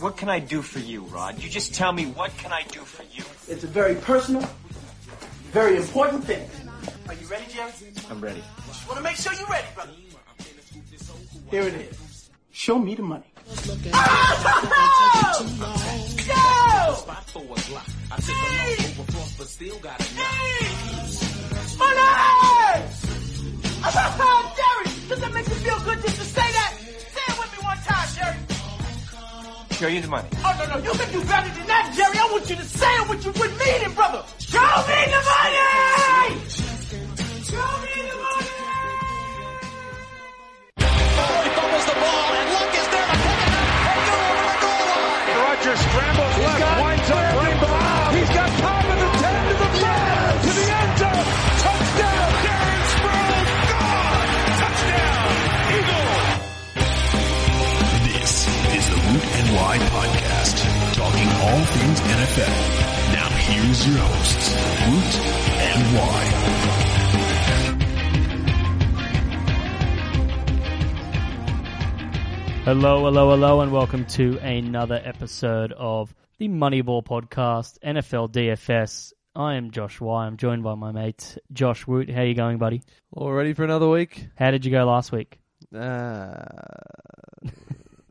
What can I do for you, Rod? You just tell me, what can I do for you? It's a very personal, very important thing. Are you ready, Jerry? I'm ready. Just want to make sure you're ready, brother. Here it is. Show me the money. Money! Jerry, does that make you feel good just to say that? Say it with me one time, Jerry. Show you the money. Oh, no, you can do better than that, Jerry. I want you to say it with you with meaning, brother. Show me the money! Show me the money! He fumbles the ball, and Luck is there to pick it up and go over the goal line. Rodgers scrambles left, winds up right behind. He's got time at the 10 to the 5, to the end zone. Touchdown, Darren Sproles, gone! Touchdown, Eagles! This is the Root and Wide Podcast, talking all things NFL. Now here's your hosts, Root and Wide. Hello, and welcome to another episode of the Moneyball Podcast, NFL DFS. I am Josh Y. I'm joined by my mate, Josh Woot. How you going, buddy? All ready for another week? How did you go last week?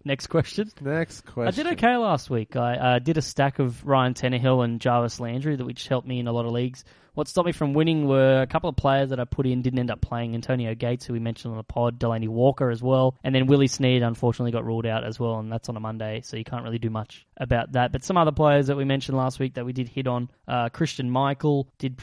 Next question. I did okay last week. I did a stack of Ryan Tannehill and Jarvis Landry, which helped me in a lot of leagues. What stopped me from winning were a couple of players that I put in didn't end up playing. Antonio Gates, who we mentioned on the pod, Delanie Walker as well. And then Willie Snead, unfortunately, got ruled out as well, and that's on a Monday, so you can't really do much about that. But some other players that we mentioned last week that we did hit on, Christian Michael did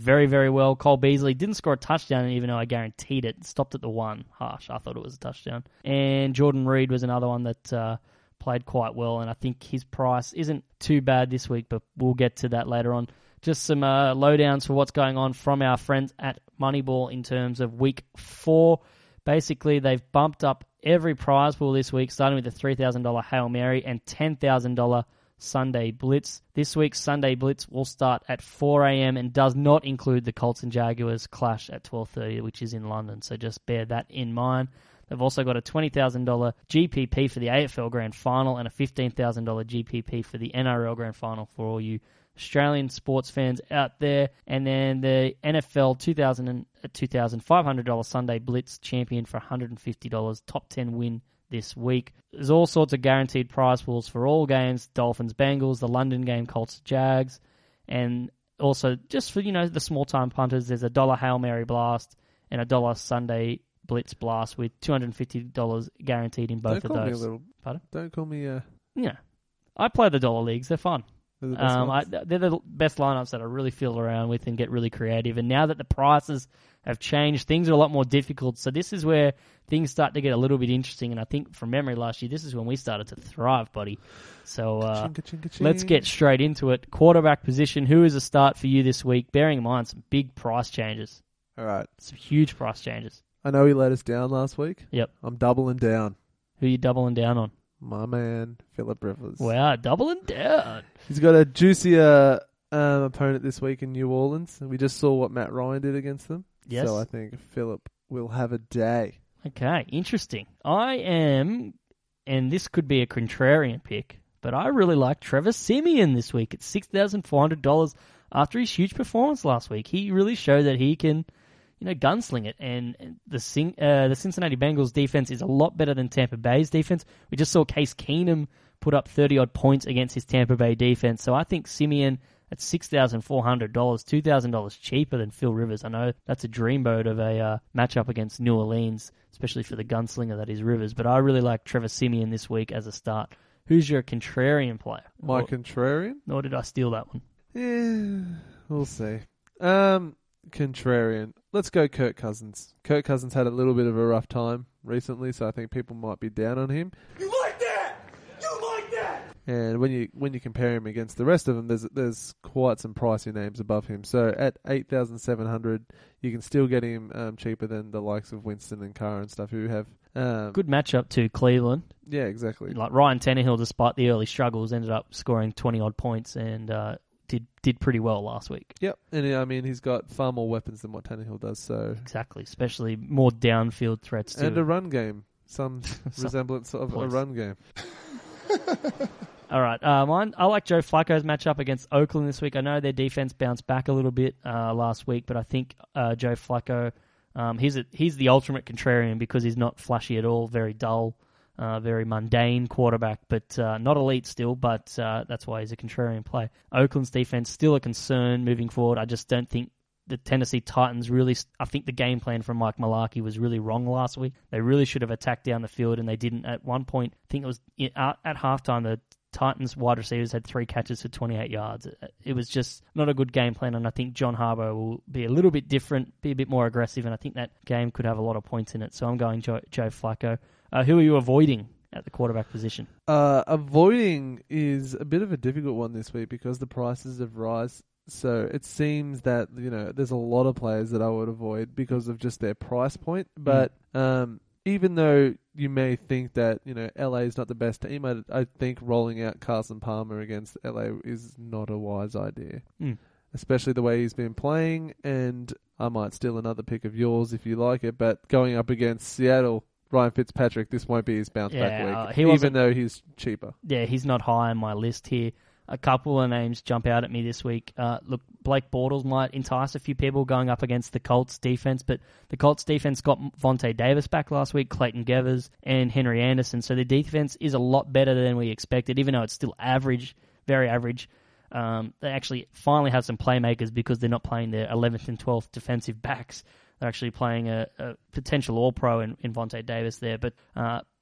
very, very well. Cole Beasley didn't score a touchdown, even though I guaranteed it. Stopped at the one. Harsh. I thought it was a touchdown. And Jordan Reed was another one that played quite well, and I think his price isn't too bad this week, but we'll get to that later on. Just some lowdowns for what's going on from our friends at Moneyball in terms of week 4. Basically, they've bumped up every prize pool this week, starting with the $3,000 Hail Mary and $10,000 Sunday Blitz. This week's Sunday Blitz will start at 4 a.m. and does not include the Colts and Jaguars clash at 12:30, which is in London, so just bear that in mind. They've also got a $20,000 GPP for the AFL Grand Final and a $15,000 GPP for the NRL Grand Final for all you Australian sports fans out there. And then the NFL $2,500 Sunday Blitz champion for $150, top 10 win this week. There's all sorts of guaranteed prize pools for all games, Dolphins, Bengals, the London game, Colts, Jags, and also just for, the small-time punters, there's a $1 Hail Mary Blast and a $1 Sunday Blitz Blast with $250 guaranteed in both of those. Pardon? Don't call me a... Yeah. I play the dollar leagues. They're fun. They're the best lineups that I really feel around with and get really creative. And now that the prices have changed, things are a lot more difficult. So this is where things start to get a little bit interesting. And I think from memory last year, this is when we started to thrive, buddy. So ka-ching. Let's get straight into it. Quarterback position. Who is a start for you this week? Bearing in mind some big price changes. All right. Some huge price changes. I know he let us down last week. Yep. I'm doubling down. Who are you doubling down on? My man, Philip Rivers. Wow, doubling down. He's got a juicier opponent this week in New Orleans. We just saw what Matt Ryan did against them. Yes. So I think Philip will have a day. Okay, interesting. And this could be a contrarian pick, but I really like Trevor Siemian this week at $6,400 after his huge performance last week. He really showed that he can... gunsling it. And the Cincinnati Bengals defense is a lot better than Tampa Bay's defense. We just saw Case Keenum put up 30-odd points against his Tampa Bay defense. So I think Siemian at $6,400, $2,000 cheaper than Phil Rivers. I know that's a dreamboat of a matchup against New Orleans, especially for the gunslinger that is Rivers. But I really like Trevor Siemian this week as a start. Who's your contrarian player? My contrarian? Nor did I steal that one. Yeah, we'll see. Contrarian. Let's go Kirk Cousins. Kirk Cousins had a little bit of a rough time recently, so I think people might be down on him. You like that! And when you compare him against the rest of them, there's quite some pricey names above him. So at $8,700, you can still get him cheaper than the likes of Winston and Carr and stuff who have... good matchup to Cleveland. Yeah, exactly. Like Ryan Tannehill, despite the early struggles, ended up scoring 20-odd points and... did pretty well last week. Yep, and I mean, he's got far more weapons than what Tannehill does, so... Exactly, especially more downfield threats, too. And a run game. Some resemblance of a run game. All right. I like Joe Flacco's matchup against Oakland this week. I know their defense bounced back a little bit last week, but I think Joe Flacco, he's the ultimate contrarian because he's not flashy at all, very dull, very mundane quarterback, but not elite still, but that's why he's a contrarian play. Oakland's defense still a concern moving forward. I just don't think the Tennessee Titans really... I think the game plan from Mike Malarkey was really wrong last week. They really should have attacked down the field, and they didn't. At one point, I think it was at halftime, the Titans wide receivers had 3 catches for 28 yards. It was just not a good game plan, and I think John Harbaugh will be a little bit different, be a bit more aggressive, and I think that game could have a lot of points in it. So I'm going Joe Flacco. Who are you avoiding at the quarterback position? Avoiding is a bit of a difficult one this week because the prices have risen. So it seems that, you know, there's a lot of players that I would avoid because of just their price point. But even though you may think that, you know, LA is not the best team, I think rolling out Carson Palmer against LA is not a wise idea, especially the way he's been playing. And I might steal another pick of yours if you like it, but going up against Seattle, Ryan Fitzpatrick, this won't be his bounce-back week, even though he's cheaper. Yeah, he's not high on my list here. A couple of names jump out at me this week. Look, Blake Bortles might entice a few people going up against the Colts defense, but the Colts defense got Vontae Davis back last week, Clayton Gevers, and Henry Anderson. So the defense is a lot better than we expected, even though it's still average, very average. They actually finally have some playmakers because they're not playing their 11th and 12th defensive backs. They're actually playing a potential all-pro in Vontae Davis there, but...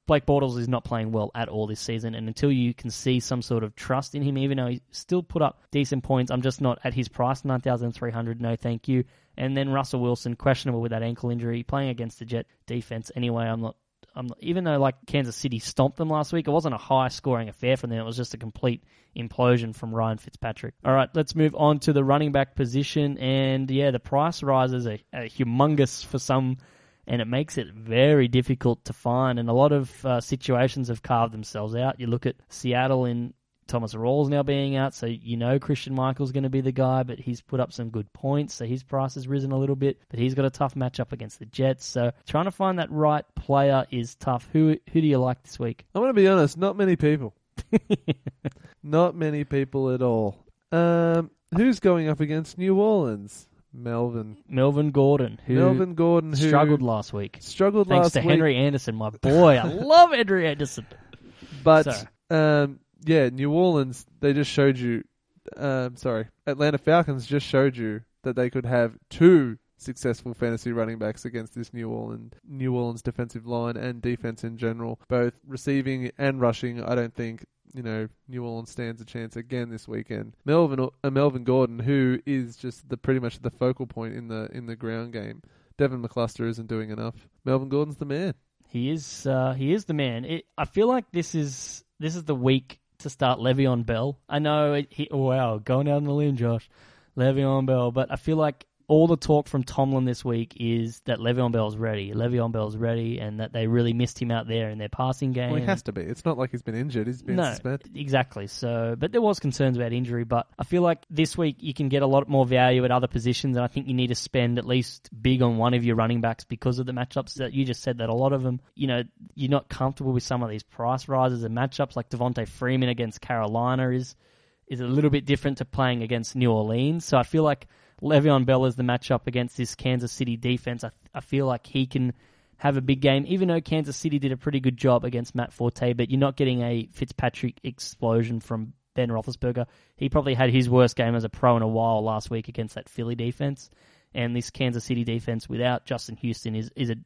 Blake Bortles is not playing well at all this season, and until you can see some sort of trust in him, even though he still put up decent points, I'm just not at his price, $9,300, no thank you. And then Russell Wilson, questionable with that ankle injury, playing against the Jet defense anyway. I'm not, even though like Kansas City stomped them last week, it wasn't a high-scoring affair for them. It was just a complete implosion from Ryan Fitzpatrick. All right, let's move on to the running back position, and yeah, the price rises are humongous for some. And it makes it very difficult to find. And a lot of situations have carved themselves out. You look at Seattle in Thomas Rawls now being out, so you know Christian Michael's going to be the guy, but he's put up some good points, so his price has risen a little bit. But he's got a tough matchup against the Jets, so trying to find that right player is tough. Who do you like this week? I'm going to be honest, not many people. Not many people at all. Who's going up against New Orleans? Melvin Gordon, who struggled last week. Thanks to Henry Anderson, my boy. I love Henry Anderson. But, New Orleans, they just showed you... Atlanta Falcons just showed you that they could have 2 successful fantasy running backs against this New Orleans defensive line and defense in general, both receiving and rushing. I don't think... You know, New Orleans stands a chance again this weekend. Melvin Gordon, who is just pretty much the focal point in the ground game. Devin McCluster isn't doing enough. Melvin Gordon's the man. He is the man. I feel like this is the week to start Le'Veon Bell. I know. Going out on the limb, Josh. Le'Veon Bell, but I feel like all the talk from Tomlin this week is that Le'Veon Bell's ready, and that they really missed him out there in their passing game. Well, he has to be. It's not like he's been injured. He's been suspended. Exactly. So, but there was concerns about injury, but I feel like this week you can get a lot more value at other positions, and I think you need to spend at least big on one of your running backs because of the matchups that you just said that a lot of them, you know, you're not comfortable with some of these price rises and matchups, like Devontae Freeman against Carolina is a little bit different to playing against New Orleans. So I feel like Le'Veon Bell is the matchup against this Kansas City defense. I feel like he can have a big game, even though Kansas City did a pretty good job against Matt Forte, but you're not getting a Fitzpatrick explosion from Ben Roethlisberger. He probably had his worst game as a pro in a while last week against that Philly defense, and this Kansas City defense without Justin Houston is a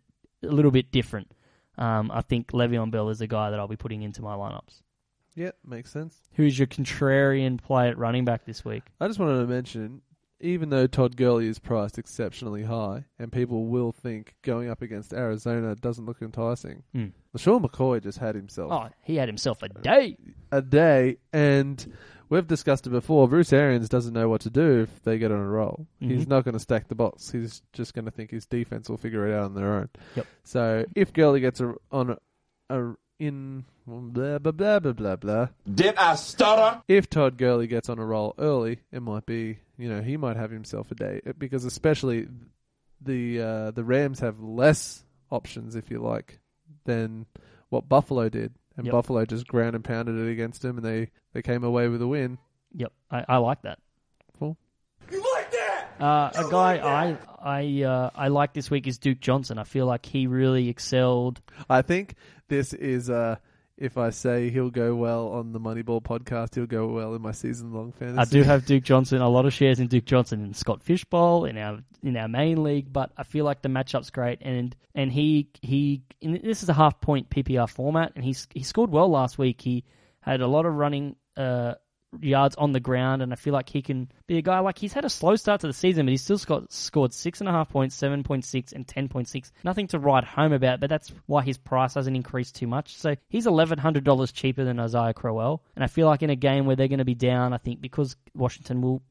little bit different. I think Le'Veon Bell is the guy that I'll be putting into my lineups. Yeah, makes sense. Who's your contrarian play at running back this week? I just wanted to mention... Even though Todd Gurley is priced exceptionally high, and people will think going up against Arizona doesn't look enticing, LeSean McCoy just had himself. Oh, he had himself a day. A day, and we've discussed it before. Bruce Arians doesn't know what to do if they get on a roll. Mm-hmm. He's not going to stack the box. He's just going to think his defense will figure it out on their own. Yep. So if Gurley gets If Todd Gurley gets on a roll early, it might be, you know, he might have himself a day, because especially the Rams have less options, if you like, than what Buffalo did. and Buffalo just ground and pounded it against them, and they came away with a win. Yep, I like that. Cool. You like that? A guy like that? I like this week is Duke Johnson. I feel like he really excelled. I think this is if I say he'll go well on the Moneyball podcast, he'll go well in my season-long fantasy. I do have Duke Johnson, a lot of shares in Duke Johnson in Scott Fishbowl, in our main league, but I feel like the matchup's great. And he and this is a half-point PPR format, and he scored well last week. He had a lot of running yards on the ground, and I feel like he can be a guy, like he's had a slow start to the season, but he's still scored 6.5 points, 7.6, and 10.6. Nothing to write home about, but that's why his price hasn't increased too much. So he's $1,100 cheaper than Isaiah Crowell, and I feel like in a game where they're going to be down, I think because Washington will,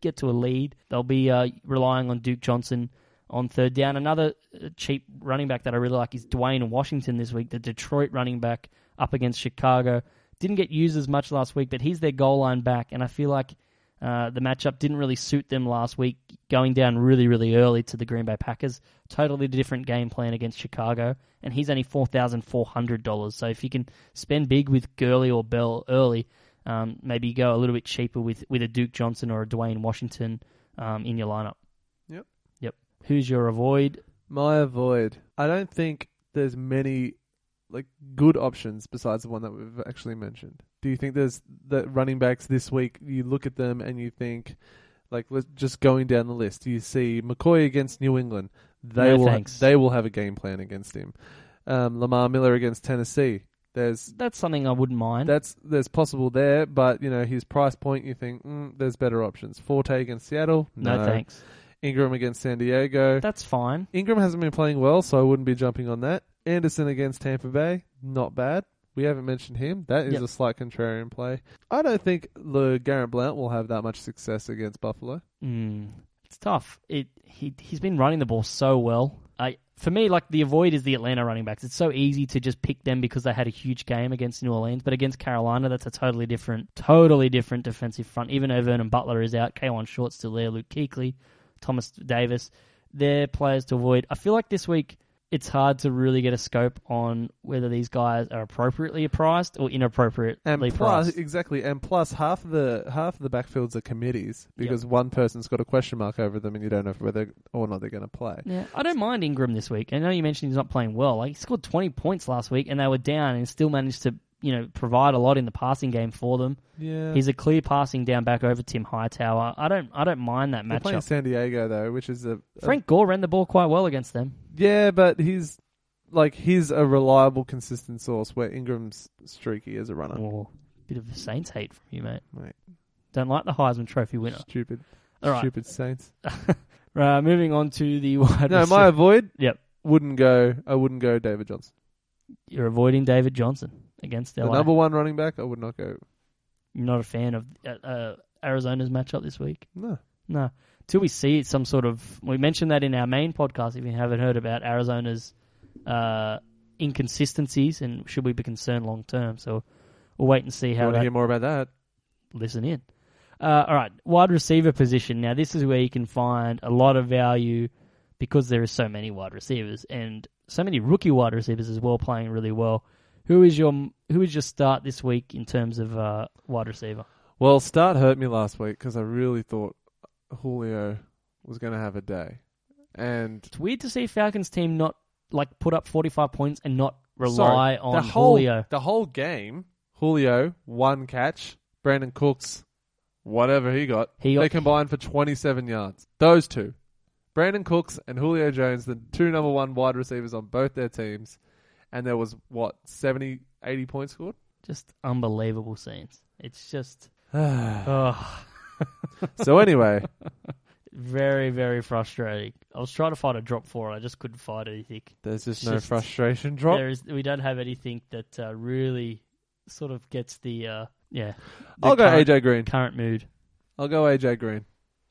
get to a lead, they'll be relying on Duke Johnson on third down. Another cheap running back that I really like is Dwayne Washington this week, the Detroit running back up against Chicago. Didn't get used as much last week, but he's their goal line back, and I feel like the matchup didn't really suit them last week, going down really, really early to the Green Bay Packers. Totally different game plan against Chicago, and he's only $4,400. So if you can spend big with Gurley or Bell early, maybe go a little bit cheaper with a Duke Johnson or a Dwayne Washington in your lineup. Yep. Who's your avoid? My avoid. I don't think there's many good options besides the one that we've actually mentioned. Do you think there's the running backs this week, you look at them and you think, just going down the list, you see McCoy against New England. They will have a game plan against him. Lamar Miller against Tennessee. That's something I wouldn't mind. There's possible there, but, his price point, you think, there's better options. Forte against Seattle? No thanks. Ingram against San Diego? That's fine. Ingram hasn't been playing well, so I wouldn't be jumping on that. Anderson against Tampa Bay, not bad. We haven't mentioned him. That is a slight contrarian play. I don't think Garrett Blount will have that much success against Buffalo. It's tough. He's been running the ball so well. For me, the avoid is the Atlanta running backs. It's so easy to just pick them because they had a huge game against New Orleans, but against Carolina, that's a totally different defensive front. Even though Vernon Butler is out, Kawan Short's still there, Luke Kuechly, Thomas Davis, they're players to avoid. I feel like this week, it's hard to really get a scope on whether these guys are appropriately priced or inappropriately priced. Exactly. And plus, half of the backfields are committees because one person's got a question mark over them and you don't know whether or not they're going to play. Yeah, I don't mind Ingram this week. I know you mentioned he's not playing well. He scored 20 points last week and they were down and still managed to provide a lot in the passing game for them. Yeah. He's a clear passing down back over Tim Hightower. I don't mind that matchup. Playing San Diego though, which is Frank Gore ran the ball quite well against them. Yeah, but he's a reliable, consistent source where Ingram's streaky as a runner. Oh, bit of a Saints hate from you, mate. Don't like the Heisman Trophy winner. Stupid. All right. Stupid Saints. Right, moving on to the wide receiver. My avoid. Yep. I wouldn't go David Johnson. You're avoiding David Johnson against LA. The number one running back, I would not go. You're not a fan of Arizona's matchup this week? No. Till we see some sort of... We mentioned that in our main podcast, if you haven't heard about Arizona's inconsistencies and should we be concerned long term. So we'll wait and see how... You want to hear more about that? Listen in. All right, wide receiver position. Now, this is where you can find a lot of value because there are so many wide receivers and so many rookie wide receivers as well playing really well. Who is your start this week in terms of wide receiver? Well, start hurt me last week because I really thought Julio was going to have a day. And it's weird to see Falcons team not put up 45 points and not rely on Julio. The whole game, Julio, one catch, Brandon Cooks, whatever he got. They combined for 27 yards. Those two. Brandon Cooks and Julio Jones, the two number one wide receivers on both their teams. And there was, 80 points scored? Just unbelievable scenes. It's just... So anyway. Very, very frustrating. I was trying to find a drop for it. I just couldn't find anything. There's no frustration drop? We don't have anything that really sort of gets the... I'll go AJ Green. Current mood. I'll go AJ Green.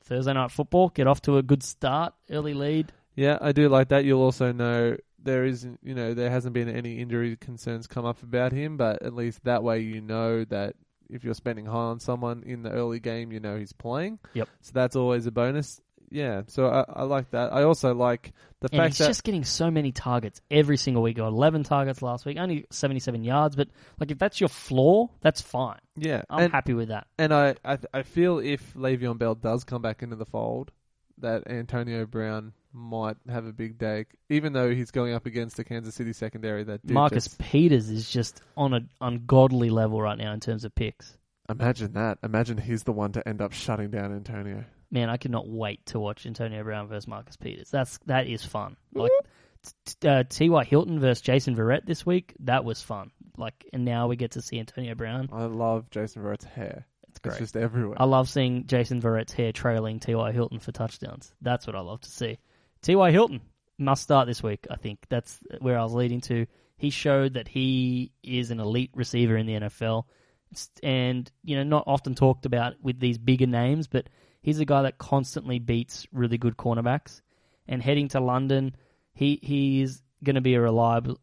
Thursday night football. Get off to a good start. Early lead. Yeah, I do like that. You'll also know... there hasn't been any injury concerns come up about him, but at least that way you know that if you're spending high on someone in the early game, you know he's playing. Yep. So that's always a bonus. Yeah, so I like that. I also like The fact he's that just getting so many targets every single week. Got 11 targets last week, only 77 yards. But like, if that's your floor, that's fine. Yeah, I'm happy with that. And I feel if Le'Veon Bell does come back into the fold, that Antonio Brown might have a big day, even though he's going up against the Kansas City secondary. That Marcus Peters is just on an ungodly level right now in terms of picks. Imagine that. Imagine he's the one to end up shutting down Antonio. Man, I cannot wait to watch Antonio Brown versus Marcus Peters. That is fun. Like T.Y. Hilton versus Jason Verrett this week, that was fun. Like, and now we get to see Antonio Brown. I love Jason Verrett's hair. It's great. It's just everywhere. I love seeing Jason Verrett's hair trailing T.Y. Hilton for touchdowns. That's what I love to see. T.Y. Hilton must start this week, I think. That's where I was leading to. He showed that he is an elite receiver in the NFL. And, you know, not often talked about with these bigger names, but he's a guy that constantly beats really good cornerbacks. And heading to London, he is going to be a reliable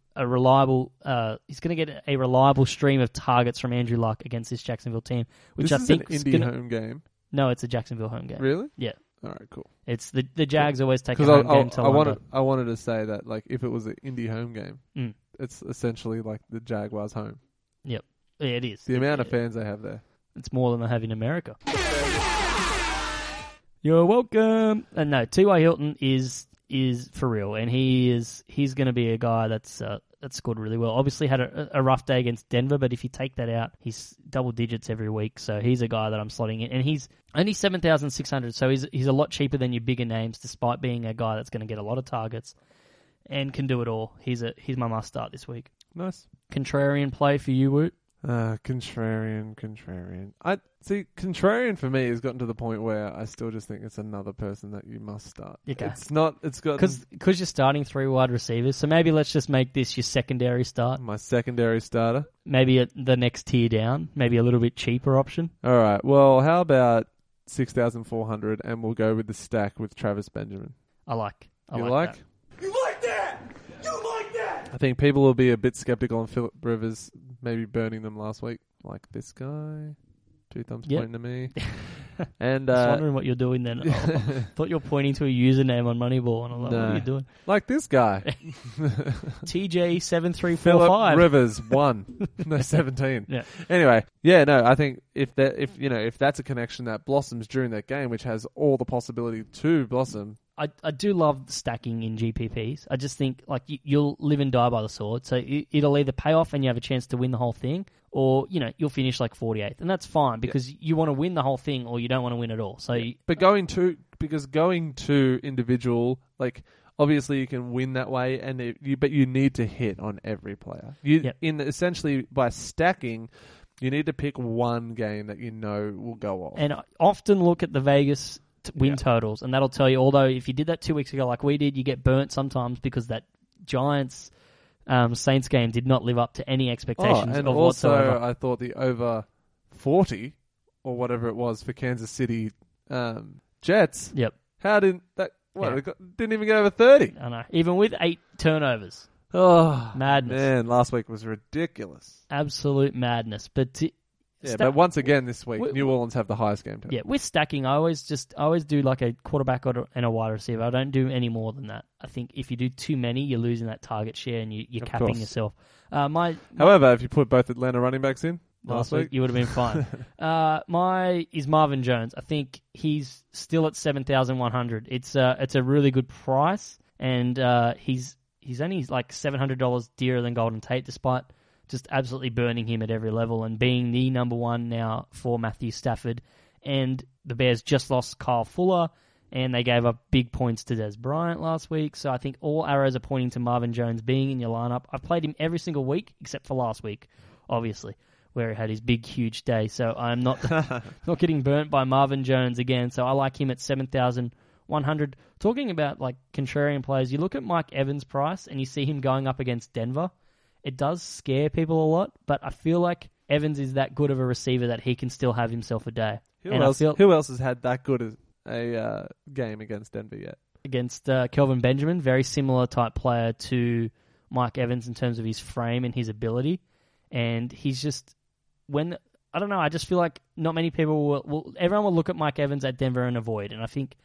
he's going to get a reliable stream of targets from Andrew Luck against this Jacksonville team, which I think is an Indy home game. No, it's a Jacksonville home game. Really? Yeah. All right, cool. It's the Jags always take a home game to London. I wanted to say that, like, if it was an Indy home game, it's essentially like the Jaguars home. Yep. Yeah, it is. The amount of fans they have there. It's more than they have in America. You're welcome. And no, T.Y. Hilton is for real, and he's going to be a guy that's scored really well. Obviously had a rough day against Denver, but if you take that out, he's double digits every week, so he's a guy that I'm slotting in. And he's only 7,600, so he's a lot cheaper than your bigger names, despite being a guy that's going to get a lot of targets and can do it all. He's my must start this week. Nice. Contrarian play for you, Woot? Contrarian. I see, contrarian for me has gotten to the point where I still just think it's another person that you must start. Okay. It's not, it's got... Because you're starting three wide receivers, so maybe let's just make this your secondary start. My secondary starter. Maybe the next tier down, maybe a little bit cheaper option. All right, well, how about 6,400 and we'll go with the stack with Travis Benjamin. I like that. You like that! I think people will be a bit skeptical on Philip Rivers maybe burning them last week, like this guy. Two thumbs pointing to me. And I was wondering what you're doing then. I thought you were pointing to a username on Moneyball, and I'm like, what are you doing? Like this guy. TJ7345. Philip Rivers, 1. No, 17. Yeah. Anyway, yeah, no, I think if that's a connection that blossoms during that game, which has all the possibility to blossom. I do love stacking in GPPs. I just think, like, you'll live and die by the sword. So it'll either pay off and you have a chance to win the whole thing, or, you know, you'll finish like 48th. And that's fine because you want to win the whole thing or you don't want to win at all. So, But going to individual, like, obviously you can win that way, but you need to hit on every player. Essentially, by stacking, you need to pick one game that you know will go off. And I often look at the Vegas win totals, and that'll tell you, although if you did that 2 weeks ago like we did, you get burnt sometimes because that Giants Saints game did not live up to any expectations whatsoever. I thought the over 40 or whatever it was for Kansas City Jets. Yep. How did that didn't even get over 30? I know. Even with 8 turnovers. Oh, madness. Man, last week was ridiculous. Absolute madness. But once again this week, New Orleans have the highest game total. Yeah, with stacking, I always do like a quarterback and a wide receiver. I don't do any more than that. I think if you do too many, you're losing that target share and you're capping yourself. However, if you put both Atlanta running backs in last week, you would have been fine. Is Marvin Jones. I think he's still at 7,100. It's a really good price, and he's only like $700 dearer than Golden Tate, despite just absolutely burning him at every level and being the number one now for Matthew Stafford. And the Bears just lost Kyle Fuller, and they gave up big points to Dez Bryant last week. So I think all arrows are pointing to Marvin Jones being in your lineup. I've played him every single week except for last week, obviously, where he had his big, huge day. So I'm not getting burnt by Marvin Jones again. So I like him at 7,100. Talking about like contrarian players, you look at Mike Evans' price and you see him going up against Denver. It does scare people a lot, but I feel like Evans is that good of a receiver that he can still have himself a day. Who else has had that good of a game against Denver yet? Against Kelvin Benjamin, very similar type player to Mike Evans in terms of his frame and his ability. And he's just... I don't know, I just feel like not many people will... Everyone will look at Mike Evans at Denver and avoid. And I think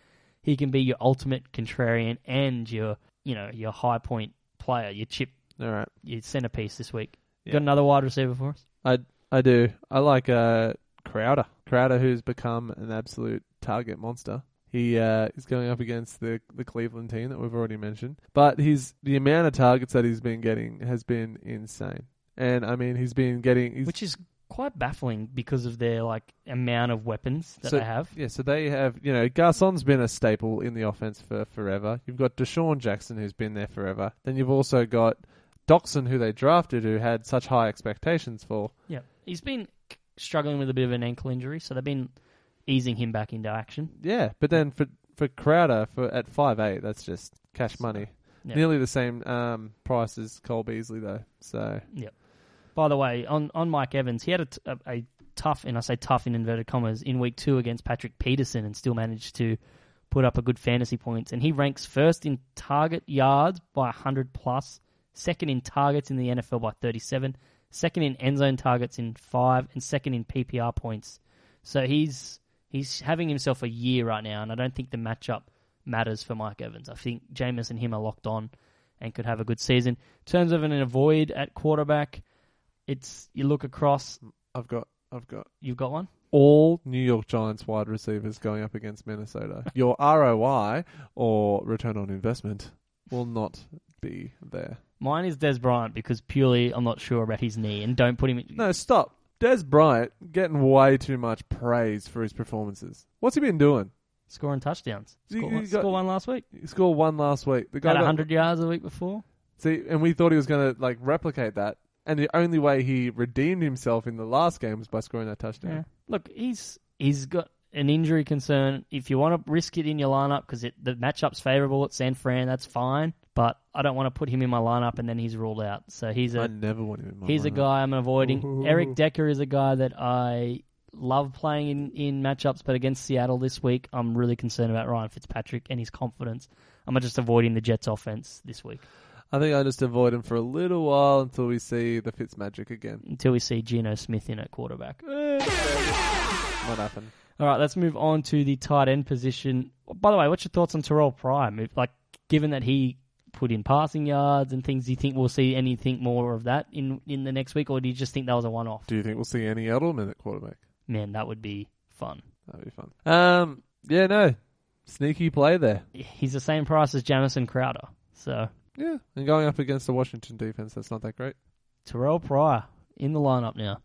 he can be your ultimate contrarian and your... you know, your high point player, your chip, all right, your centerpiece this week. Yeah. Got another wide receiver for us? I do. I like Crowder. Crowder, who's become an absolute target monster. He is going up against the Cleveland team that we've already mentioned. But the amount of targets that he's been getting has been insane. And, I mean, he's been getting... Which is quite baffling because of their, like, amount of weapons that they have. Yeah, so they have... You know, Garcon's been a staple in the offense for forever. You've got Deshaun Jackson, who's been there forever. Then you've also got Doxson, who they drafted, who had such high expectations for. Yeah, he's been struggling with a bit of an ankle injury, so they've been... easing him back into action. Yeah, but then for Crowder at 5'8", that's just cash money. Yep. Nearly the same price as Cole Beasley, though. So yep. By the way, on Mike Evans, he had a tough, and I say tough in inverted commas, in week 2 against Patrick Peterson and still managed to put up a good fantasy points. And he ranks first in target yards by 100 plus, second in targets in the NFL by 37, second in end zone targets in 5, and second in PPR points. So He's having himself a year right now, and I don't think the matchup matters for Mike Evans. I think Jameis and him are locked on and could have a good season. In terms of an avoid at quarterback, it's you look across. I've got. You've got one? All New York Giants wide receivers going up against Minnesota. Your ROI, or return on investment, will not be there. Mine is Dez Bryant because purely I'm not sure about his knee, and don't put him... No, stop. Dez Bryant getting way too much praise for his performances. What's he been doing? Scoring touchdowns. Scored one last week. He scored one last week. The guy had 100 yards the week before. See, and we thought he was going to like replicate that. And the only way he redeemed himself in the last game was by scoring that touchdown. Yeah. Look, he's got an injury concern. If you want to risk it in your lineup because the matchup's favourable at San Fran, that's fine. But I don't want to put him in my lineup, and then he's ruled out. So I never want him in my lineup. He's a guy I'm avoiding. Ooh. Eric Decker is a guy that I love playing in matchups, but against Seattle this week, I'm really concerned about Ryan Fitzpatrick and his confidence. I'm just avoiding the Jets' offense this week. I think I'll just avoid him for a little while until we see the Fitz magic again. Until we see Geno Smith in at quarterback. Might happen. All right, let's move on to the tight end position. By the way, what's your thoughts on Terrell Pryor? Like, given that he put in passing yards and things, do you think we'll see anything more of that in the next week, or do you just think that was a one-off? Do you think we'll see any Edelman at quarterback? Man, that would be fun. That would be fun. Yeah, no. Sneaky play there. He's the same price as Jamison Crowder, so... Yeah, and going up against the Washington defense, that's not that great. Terrell Pryor in the lineup now.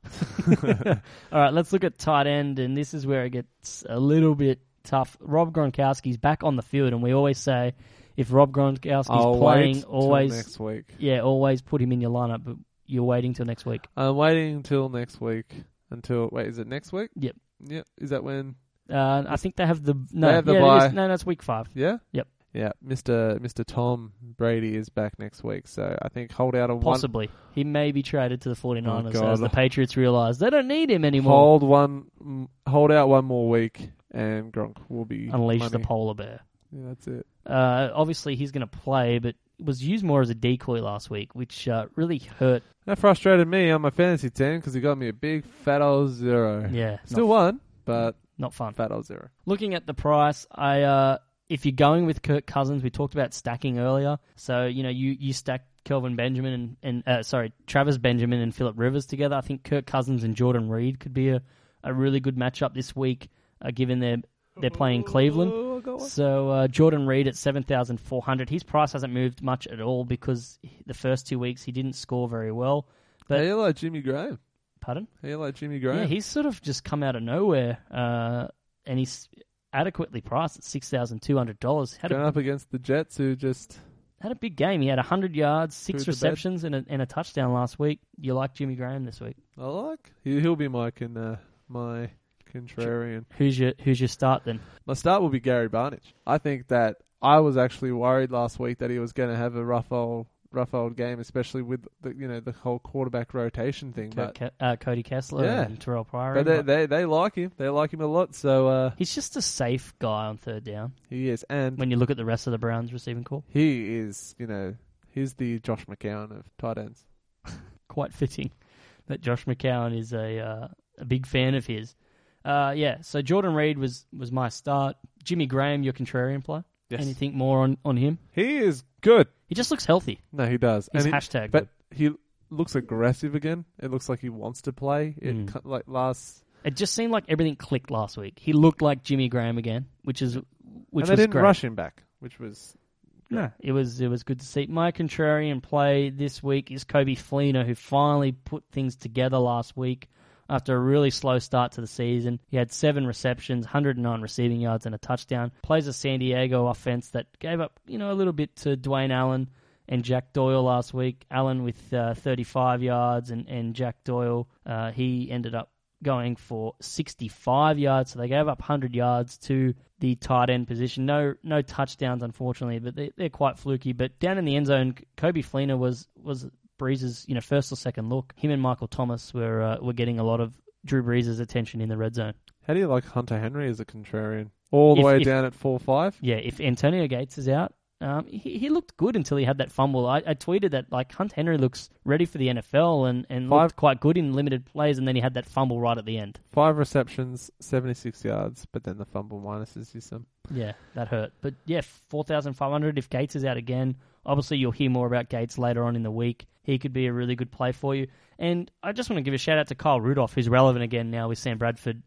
All right, let's look at tight end, and this is where it gets a little bit tough. Rob Gronkowski's back on the field, and we always say... If Rob Gronkowski's playing, always next week. Yeah, always put him in your lineup. But you're waiting till next week. I'm waiting till next week. Is it next week? Yep. Yep. Is that when? I think they have the bye. No, it's week 5. Yeah. Yep. Yeah. Mr. Tom Brady is back next week, so I think hold out on possibly. He may be traded to the 49ers as the Patriots realize they don't need him anymore. Hold out one more week, and Gronk will be unleashed the polar bear. Yeah, that's it. Obviously, he's going to play, but was used more as a decoy last week, which really hurt. That frustrated me on my fantasy team because he got me a big fat old 0. Yeah. Still won, but not fun. Fat old 0. Looking at the price, if you're going with Kirk Cousins, we talked about stacking earlier. So, you know, you stack Kelvin Benjamin and Travis Benjamin and Philip Rivers together. I think Kirk Cousins and Jordan Reed could be a really good matchup this week, given they're playing Cleveland. So Jordan Reed at 7,400. His price hasn't moved much at all because the first 2 weeks he didn't score very well. But how you like Jimmy Graham? Pardon? How you like Jimmy Graham? Yeah, he's sort of just come out of nowhere, and he's adequately priced at $6,200. Going up against the Jets, who just had a big game. He had 100 yards, 6 receptions, and a touchdown last week. You like Jimmy Graham this week? I like. He'll be my contrarian. Who's your start then? My start will be Gary Barnidge. I think that I was actually worried last week that he was going to have a rough old game, especially with the whole quarterback rotation thing. Cody Kessler and Terrell Pryor. But they like him. They like him a lot. So he's just a safe guy on third down. He is, and when you look at the rest of the Browns receiving corps, he is. You know, he's the Josh McCown of tight ends. Quite fitting that Josh McCown is a big fan of his. So Jordan Reed was my start. Jimmy Graham, your contrarian player? Yes. Anything more on him? He is good. He just looks healthy. No, he does. He's hashtag good. But he looks aggressive again. It looks like he wants to play. It just seemed like everything clicked last week. He looked like Jimmy Graham again, which was great. And they didn't rush him back, which was... No, it was good to see. My contrarian play this week is Kobe Fleener, who finally put things together last week after a really slow start to the season. He had 7 receptions, 109 receiving yards, and a touchdown. Plays a San Diego offense that gave up, a little bit to Dwayne Allen and Jack Doyle last week. Allen with 35 yards, and Jack Doyle, he ended up going for 65 yards, so they gave up 100 yards to the tight end position. No touchdowns, unfortunately, but they're quite fluky. But down in the end zone, Kobe Fleener was Brees's first or second look. Him and Michael Thomas were getting a lot of Drew Brees's attention in the red zone. How do you like Hunter Henry as a contrarian? All the way down at 4-5? Yeah, if Antonio Gates is out, he looked good until he had that fumble. I tweeted that Hunter Henry looks ready for the NFL and looked quite good in limited plays, and then he had that fumble right at the end. 5 receptions, 76 yards, but then the fumble minuses you some. Yeah, that hurt. But yeah, 4,500 if Gates is out again. Obviously, you'll hear more about Gates later on in the week. He could be a really good play for you. And I just want to give a shout out to Kyle Rudolph, who's relevant again now with Sam Bradford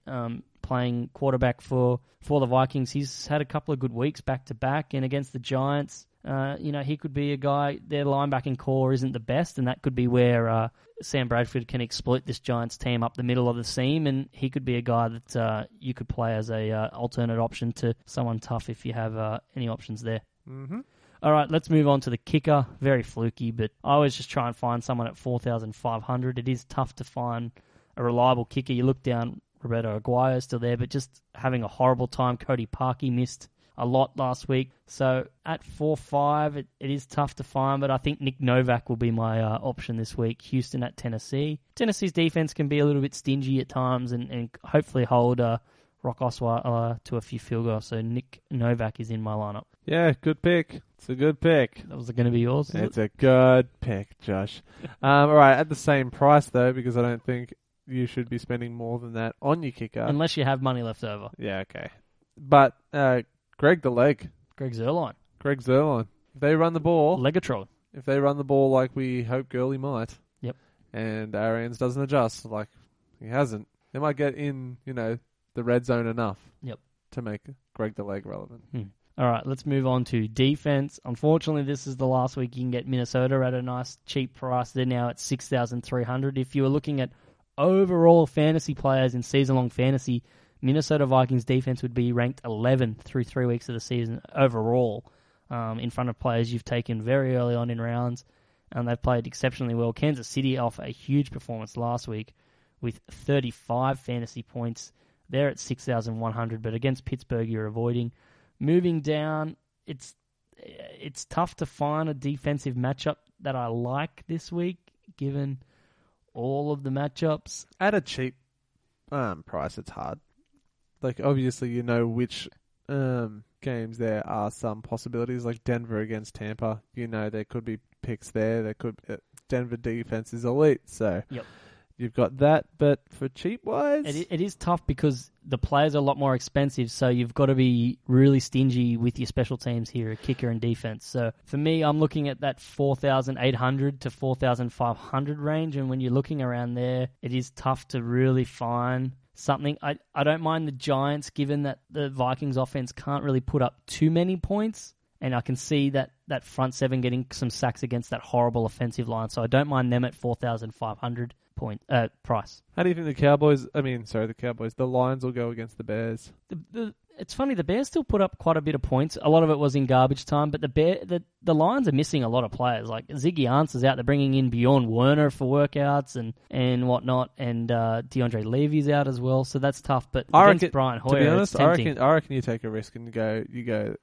playing quarterback for the Vikings. He's had a couple of good weeks back to back, and against the Giants, he could be a guy. Their linebacking core isn't the best, and that could be where Sam Bradford can exploit this Giants team up the middle of the seam, and he could be a guy that you could play as a alternate option to someone tough if you have any options there. Mm-hmm. All right, let's move on to the kicker. Very fluky, but I always just try and find someone at 4,500. It is tough to find a reliable kicker. You look down, Roberto Aguayo is still there, but just having a horrible time. Cody Parkey missed a lot last week. So at 4-5, it is tough to find, but I think Nick Novak will be my option this week. Houston at Tennessee. Tennessee's defense can be a little bit stingy at times and hopefully hold Brock Osweiler to a few field goals, so Nick Novak is in my lineup. Yeah, good pick. It's a good pick. That was going to be yours. It's a good pick, Josh. All right, at the same price though, because I don't think you should be spending more than that on your kicker, unless you have money left over. Yeah, okay. But Greg Zuerlein. Greg Zuerlein. If they run the ball, Legatron. If they run the ball like we hope Gurley might. Yep. And Arians doesn't adjust like he hasn't, they might get in. The red zone enough to make Greg the Leg relevant. All right, let's move on to defense. Unfortunately, this is the last week you can get Minnesota at a nice cheap price. They're now at 6,300. If you were looking at overall fantasy players in season-long fantasy, Minnesota Vikings defense would be ranked 11th through 3 weeks of the season overall, in front of players you've taken very early on in rounds, and they've played exceptionally well. Kansas City off a huge performance last week with 35 fantasy points. They're at 6,100, but against Pittsburgh, you're avoiding. Moving down, it's tough to find a defensive matchup that I like this week, given all of the matchups. At a cheap price, it's hard. Obviously, which games there are some possibilities. Like Denver against Tampa, there could be picks there. Denver defense is elite, so... Yep. You've got that, but for cheap-wise... It is tough because the players are a lot more expensive, so you've got to be really stingy with your special teams here, kicker and defense. So for me, I'm looking at that 4,800 to 4,500 range, and when you're looking around there, it is tough to really find something. I don't mind the Giants, given that the Vikings offense can't really put up too many points, and I can see that front seven getting some sacks against that horrible offensive line, so I don't mind them at 4,500. Price. How do you think the Lions will go against the Bears? It's funny, the Bears still put up quite a bit of points. A lot of it was in garbage time, but the Lions are missing a lot of players. Like Ziggy Ansah's out, they're bringing in Bjorn Werner for workouts and whatnot, and DeAndre Levy's out as well, so that's tough. But against Brian Hoyer, to be honest, it's tempting. I reckon you take a risk and go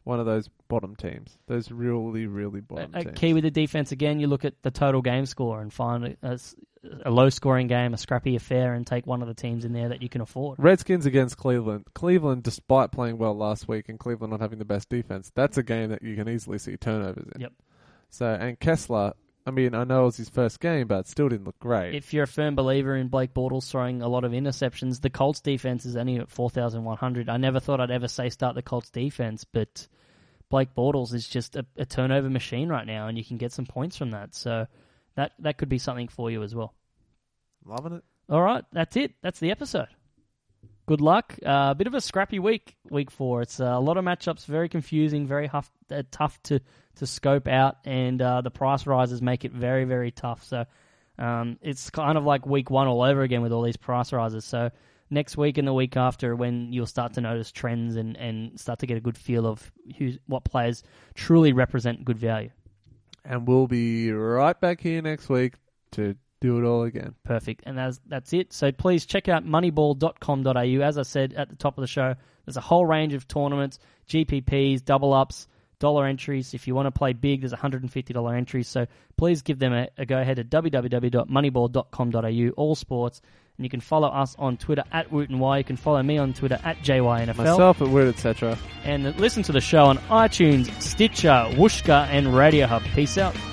one of those bottom teams, those really, really bottom teams. Key with the defense again, you look at the total game score and find a low-scoring game, a scrappy affair, and take one of the teams in there that you can afford. Redskins against Cleveland. Cleveland, despite playing well last week and Cleveland not having the best defense, that's a game that you can easily see turnovers in. Yep. So, and Kessler, I know it was his first game, but it still didn't look great. If you're a firm believer in Blake Bortles throwing a lot of interceptions, the Colts defense is only at 4,100. I never thought I'd ever say start the Colts defense, but... Blake Bortles is just a turnover machine right now, and you can get some points from that. So that could be something for you as well. Loving it. All right, that's it. That's the episode. Good luck. A bit of a scrappy week, week four. It's a lot of matchups, very confusing, very tough to scope out, and the price rises make it very, very tough. So it's kind of like week one all over again with all these price rises. So next week and the week after, when you'll start to notice trends and start to get a good feel of what players truly represent good value. And we'll be right back here next week to do it all again. Perfect. And that's it. So please check out moneyball.com.au. As I said at the top of the show, there's a whole range of tournaments, GPPs, double ups, dollar entries. If you want to play big, there's $150 entries. So please give them a go ahead at www.moneyball.com.au, all sports. And you can follow us on Twitter at WootenY. You can follow me on Twitter at JYNFL. Myself at Woot, etc. And listen to the show on iTunes, Stitcher, Wooshka, and Radio Hub. Peace out.